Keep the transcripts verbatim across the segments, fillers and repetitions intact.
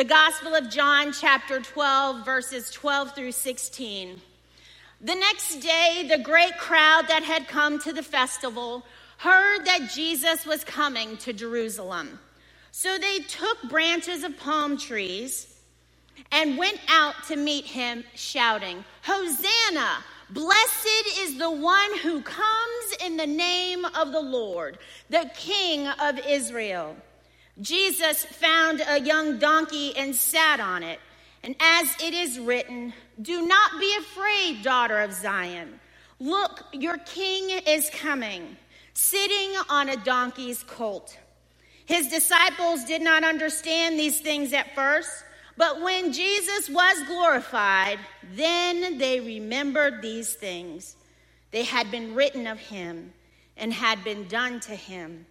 The Gospel of John, chapter twelve, verses twelve through sixteen. The next day, the great crowd that had come to the festival heard that Jesus was coming to Jerusalem. So they took branches of palm trees and went out to meet him, shouting, "Hosanna! Blessed is the one who comes in the name of the Lord, the King of Israel." Jesus found a young donkey and sat on it. And as it is written, "Do not be afraid, daughter of Zion. Look, your king is coming, sitting on a donkey's colt." His disciples did not understand these things at first, but when Jesus was glorified, then they remembered these things. They had been written of him and had been done to him.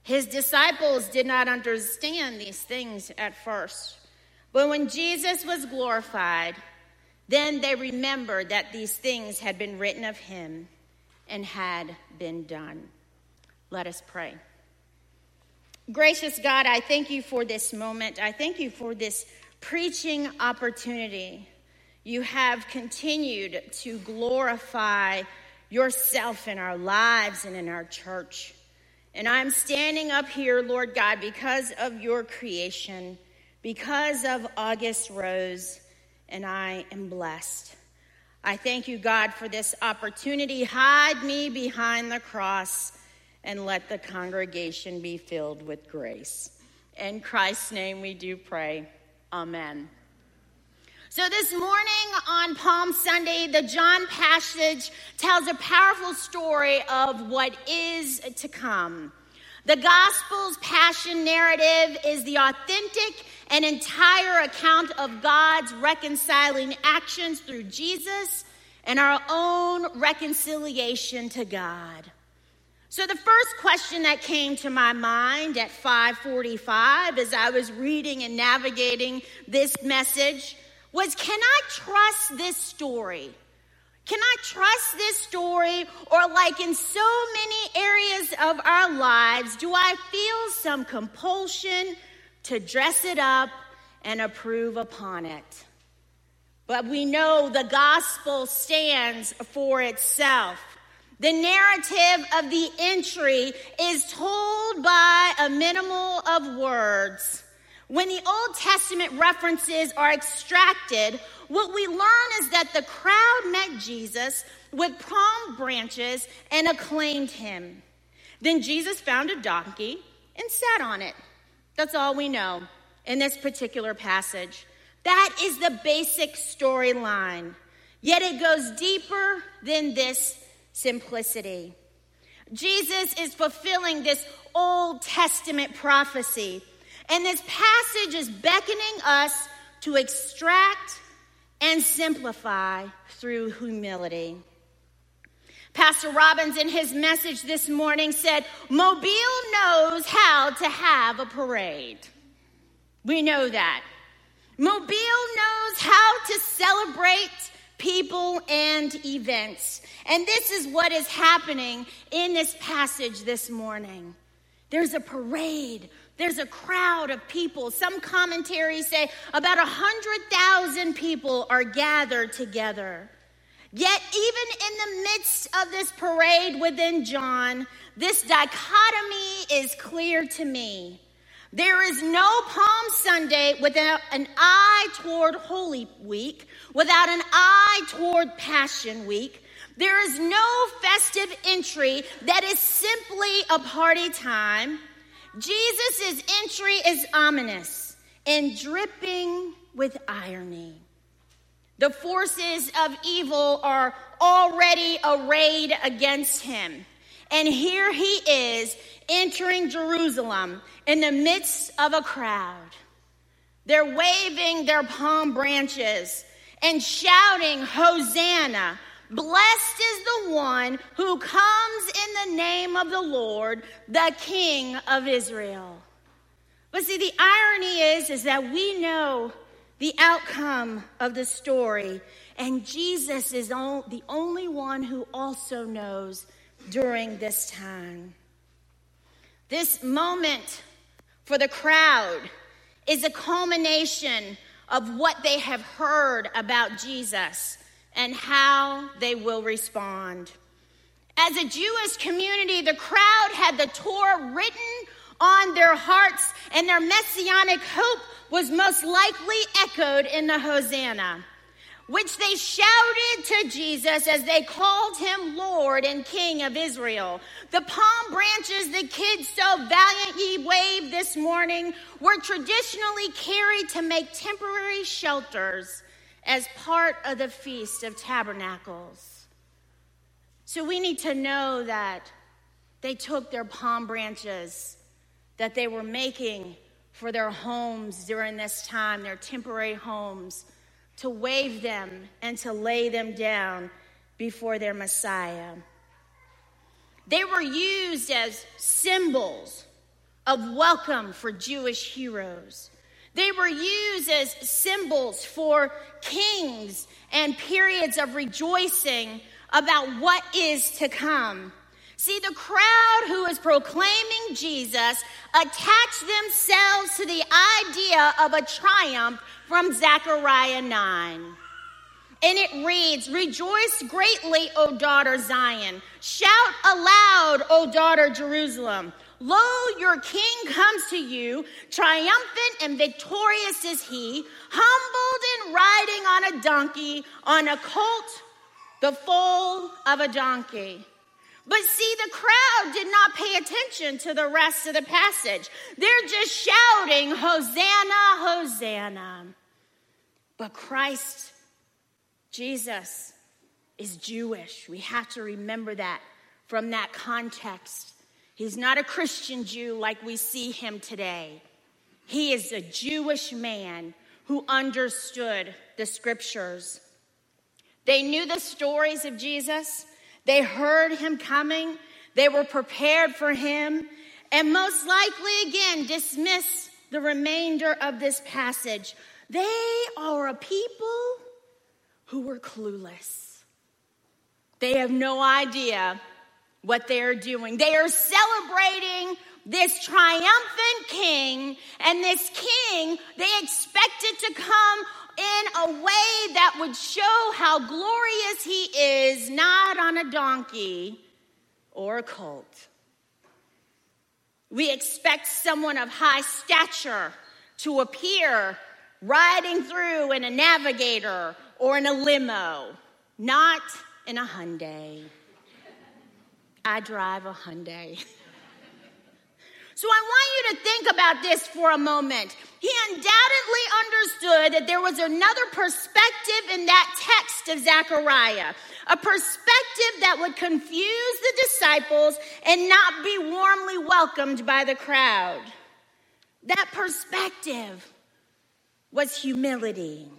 His disciples did not understand these things at first, but when Jesus was glorified, then they remembered that these things had been written of him and had been done. Let us pray. Gracious God, I thank you for this moment. I thank you for this preaching opportunity. You have continued to glorify yourself in our lives and in our church. And I'm standing up here, Lord God, because of your creation, because of August Rose, and I am blessed. I thank you, God, for this opportunity. Hide me behind the cross and let the congregation be filled with grace. In Christ's name we do pray. Amen. So this morning on Palm Sunday, the John passage tells a powerful story of what is to come. The Gospel's passion narrative is the authentic and entire account of God's reconciling actions through Jesus and our own reconciliation to God. So the first question that came to my mind at five forty-five as I was reading and navigating this message was, can I trust this story? Can I trust this story? Or like in so many areas of our lives, do I feel some compulsion to dress it up and improve upon it? But we know the gospel stands for itself. The narrative of the entry is told by a minimal of words. When the Old Testament references are extracted, what we learn is that the crowd met Jesus with palm branches and acclaimed him. Then Jesus found a donkey and sat on it. That's all we know in this particular passage. That is the basic storyline. Yet it goes deeper than this simplicity. Jesus is fulfilling this Old Testament prophecy. And this passage is beckoning us to extract and simplify through humility. Pastor Robbins, in his message this morning, said, "Mobile knows how to have a parade." We know that. Mobile knows how to celebrate people and events. And this is what is happening in this passage this morning. There's a parade. There's a crowd of people. Some commentaries say about one hundred thousand people are gathered together. Yet even in the midst of this parade within John, this dichotomy is clear to me. There is no Palm Sunday without an eye toward Holy Week, without an eye toward Passion Week. There is no festive entry that is simply a party time. Jesus' entry is ominous and dripping with irony. The forces of evil are already arrayed against him. And here he is entering Jerusalem in the midst of a crowd. They're waving their palm branches and shouting, "Hosanna! Blessed is the one who comes in the name of the Lord, the King of Israel." But see, the irony is, is that we know the outcome of the story, and Jesus is the only one who also knows during this time. This moment for the crowd is a culmination of what they have heard about Jesus and how they will respond. As a Jewish community, the crowd had the Torah written on their hearts, and their messianic hope was most likely echoed in the Hosanna, which they shouted to Jesus as they called him Lord and King of Israel. The palm branches the kids so valiantly waved this morning were traditionally carried to make temporary shelters as part of the Feast of Tabernacles. So we need to know that they took their palm branches that they were making for their homes during this time, their temporary homes, to wave them and to lay them down before their Messiah. They were used as symbols of welcome for Jewish heroes. They were used as symbols for kings and periods of rejoicing about what is to come. See, the crowd who is proclaiming Jesus attached themselves to the idea of a triumph from Zechariah nine. And it reads, "Rejoice greatly, O daughter Zion. Shout aloud, O daughter Jerusalem. Lo, your king comes to you. Triumphant and victorious is he, humbled and riding on a donkey, on a colt, the foal of a donkey." But see, the crowd did not pay attention to the rest of the passage. They're just shouting, "Hosanna, Hosanna." But Christ, Jesus, is Jewish. We have to remember that from that context. He's not a Christian Jew like we see him today. He is a Jewish man who understood the scriptures. They knew the stories of Jesus. They heard him coming. They were prepared for him. And most likely, again, dismiss the remainder of this passage. They are a people who were clueless. They have no idea what they are doing. They are celebrating this triumphant king. And this king, they expected to come in a way that would show how glorious he is, not on a donkey or a colt. We expect someone of high stature to appear riding through in a navigator or in a limo, not in a Hyundai. I drive a Hyundai. So I want you to think about this for a moment. He undoubtedly understood that there was another perspective in that text of Zechariah, a perspective that would confuse the disciples and not be warmly welcomed by the crowd. That perspective was humility.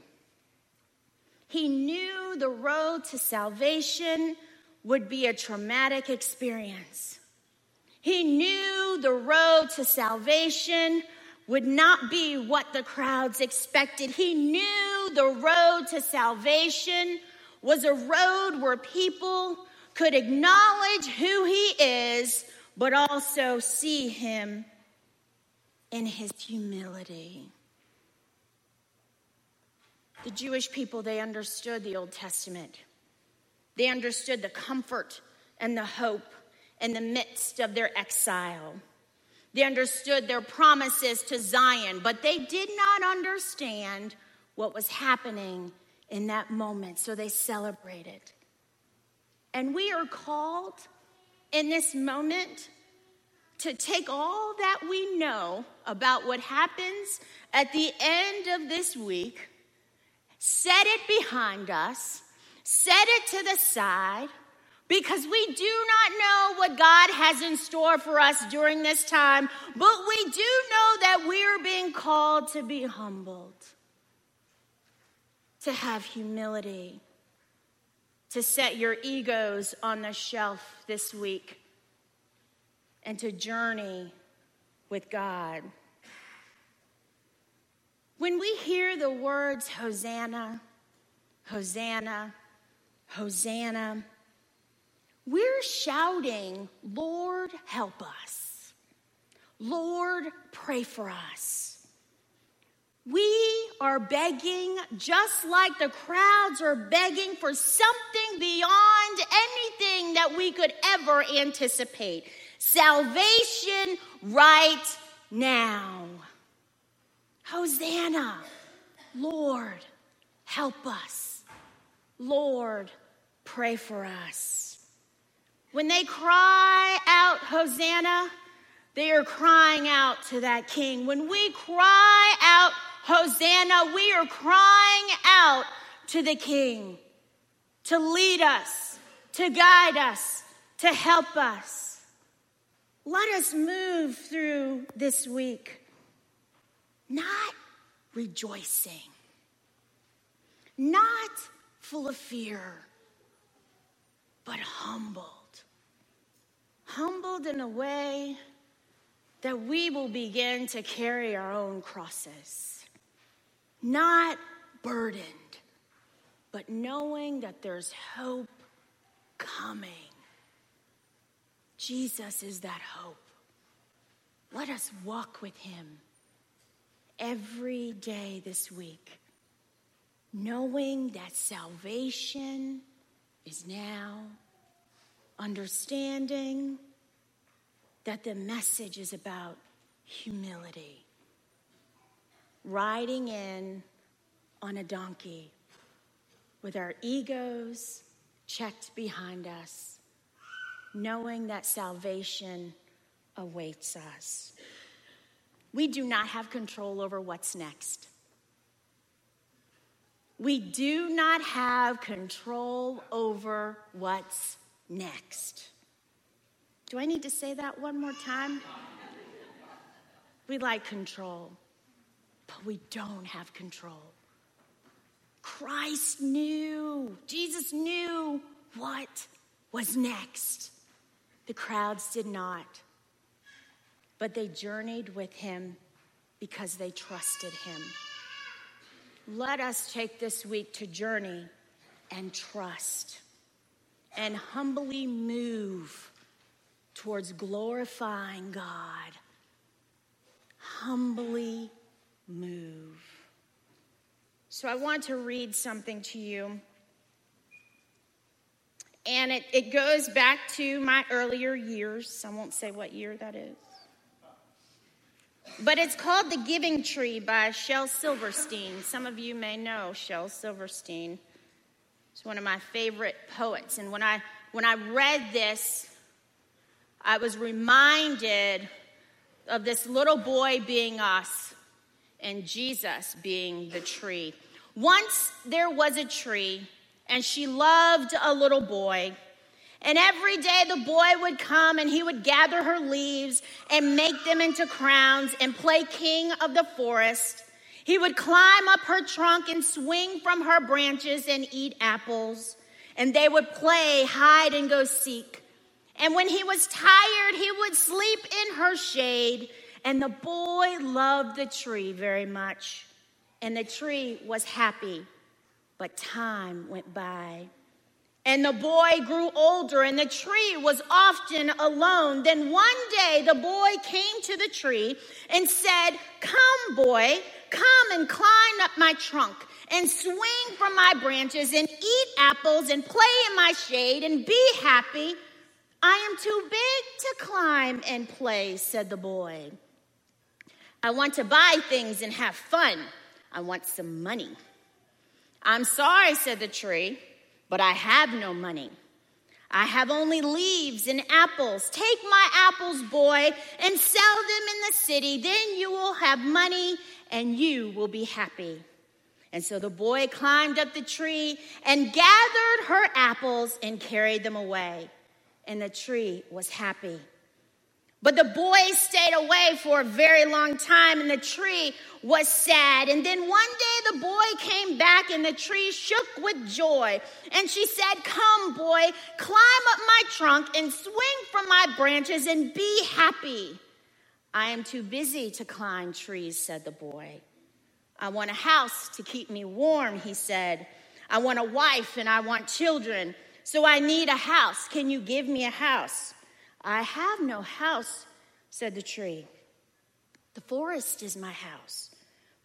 He knew the road to salvation would be a traumatic experience. He knew the road to salvation would not be what the crowds expected. He knew the road to salvation was a road where people could acknowledge who he is, but also see him in his humility. The Jewish people, they understood the Old Testament. They understood the comfort and the hope in the midst of their exile. They understood their promises to Zion, but they did not understand what was happening in that moment, so they celebrated. And we are called in this moment to take all that we know about what happens at the end of this week, set it behind us, set it to the side, because we do not know what God has in store for us during this time, but we do know that we are being called to be humbled, to have humility, to set your egos on the shelf this week, and to journey with God. When we hear the words Hosanna, Hosanna, Hosanna, we're shouting, "Lord, help us. Lord, pray for us. are begging, just like the crowds are begging for something beyond anything that we could ever anticipate. Salvation right now. Hosanna, Lord, help us. Lord, pray for us. When they cry out, Hosanna, they are crying out to that King. When we cry out, Hosanna, we are crying out to the King to lead us, to guide us, to help us. Let us move through this week not rejoicing, not full of fear, but humbled. Humbled in a way that we will begin to carry our own crosses. Not burdened, but knowing that there's hope coming. Jesus is that hope. Let us walk with him every day this week, knowing that salvation is now, understanding that the message is about humility. Riding in on a donkey with our egos checked behind us, knowing that salvation awaits us. We do not have control over what's next. We do not have control over what's next. Do I need to say that one more time? We like control, but we don't have control. Christ knew, Jesus knew what was next. The crowds did not, but they journeyed with him because they trusted him. Let us take this week to journey and trust and humbly move towards glorifying God. Humbly move. So I want to read something to you. And it, it goes back to my earlier years. I won't say what year that is. But it's called The Giving Tree by Shel Silverstein. Some of you may know Shel Silverstein. He's one of my favorite poets. And when I when I read this, I was reminded of this little boy being us and Jesus being the tree. Once there was a tree, and she loved a little boy. And every day the boy would come and he would gather her leaves and make them into crowns and play king of the forest. He would climb up her trunk and swing from her branches and eat apples. And they would play hide and go seek. And when he was tired, he would sleep in her shade. And the boy loved the tree very much. And the tree was happy. But time went by. And the boy grew older, and the tree was often alone. Then one day, the boy came to the tree and said, "Come, boy, come and climb up my trunk and swing from my branches and eat apples and play in my shade and be happy." "I am too big to climb and play," said the boy. "I want to buy things and have fun. I want some money." "I'm sorry," said the tree, "but I have no money. I have only leaves and apples. Take my apples, boy, and sell them in the city. Then you will have money and you will be happy." And so the boy climbed up the tree and gathered her apples and carried them away. And the tree was happy. But the boy stayed away for a very long time, and the tree was sad. And then one day the boy came back, and the tree shook with joy. And she said, "Come, boy, climb up my trunk and swing from my branches and be happy." "I am too busy to climb trees," said the boy. "I want a house to keep me warm," he said. "I want a wife and I want children, so I need a house. Can you give me a house?" "I have no house," said the tree. "The forest is my house.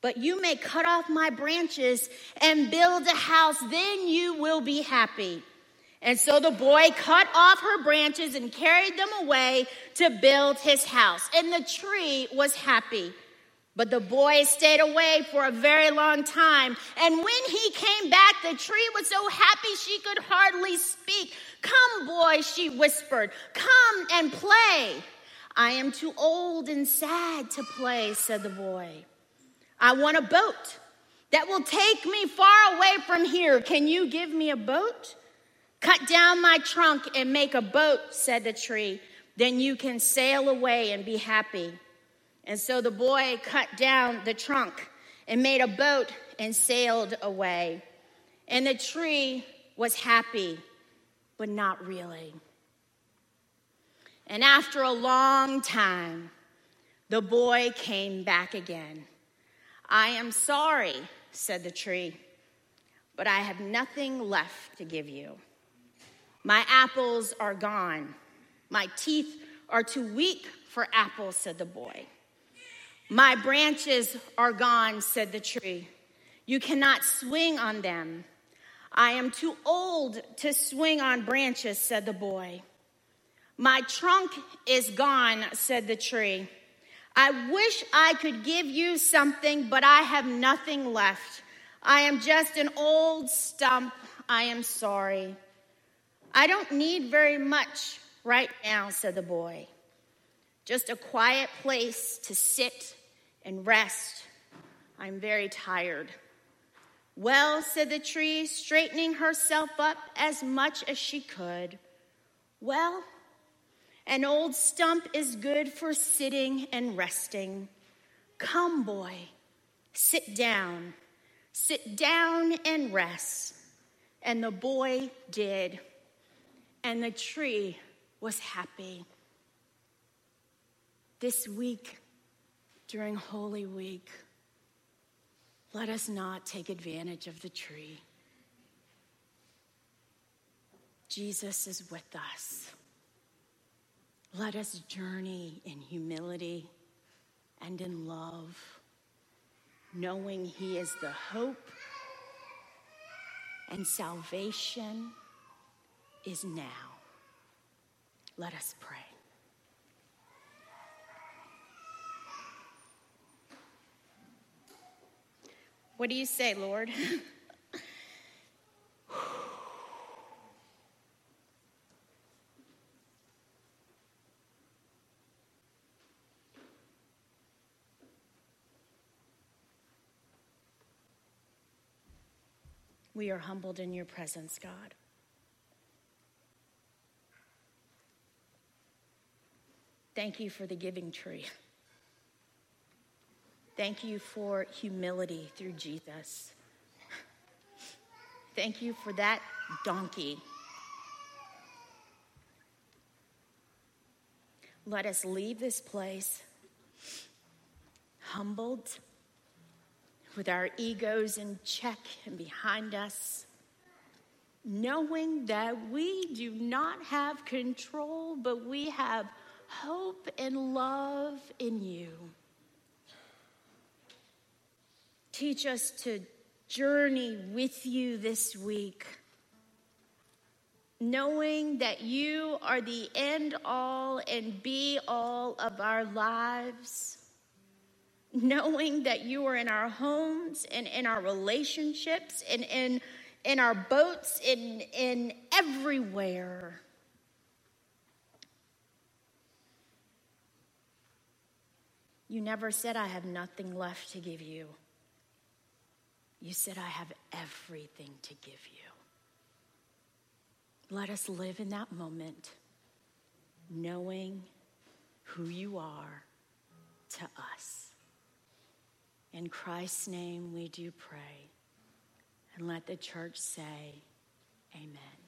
But you may cut off my branches and build a house, then you will be happy. And so the boy cut off her branches and carried them away to build his house. And the tree was happy. But the boy stayed away for a very long time. And when he came back, the tree was so happy she could hardly speak. Come, boy, she whispered. Come and play. I am too old and sad to play, said the boy. I want a boat that will take me far away from here. Can you give me a boat? Cut down my trunk and make a boat, said the tree. Then you can sail away and be happy. And so the boy cut down the trunk and made a boat and sailed away. And the tree was happy, but not really. And after a long time, the boy came back again. I am sorry, said the tree, but I have nothing left to give you. My apples are gone. My teeth are too weak for apples, said the boy. My branches are gone, said the tree. You cannot swing on them. I am too old to swing on branches, said the boy. My trunk is gone, said the tree. I wish I could give you something, but I have nothing left. I am just an old stump. I am sorry. I don't need very much right now, said the boy. Just a quiet place to sit and rest. I'm very tired. Well, said the tree, straightening herself up as much as she could. Well, an old stump is good for sitting and resting. Come, boy, sit down. Sit down and rest. And the boy did. And the tree was happy. This week, during Holy Week, let us not take advantage of the tree. Jesus is with us. Let us journey in humility and in love, knowing he is the hope and salvation is now. Let us pray. What do you say, Lord? We are humbled in your presence, God. Thank you for the giving tree. Thank you for humility through Jesus. Thank you for that donkey. Let us leave this place humbled, with our egos in check and behind us, knowing that we do not have control, but we have hope and love in you. Teach us to journey with you this week, knowing that you are the end all and be all of our lives, knowing that you are in our homes and in our relationships and in, in our boats and in everywhere. You never said, I have nothing left to give you. You said, I have everything to give you. Let us live in that moment, knowing who you are to us. In Christ's name we do pray. And let the church say, amen.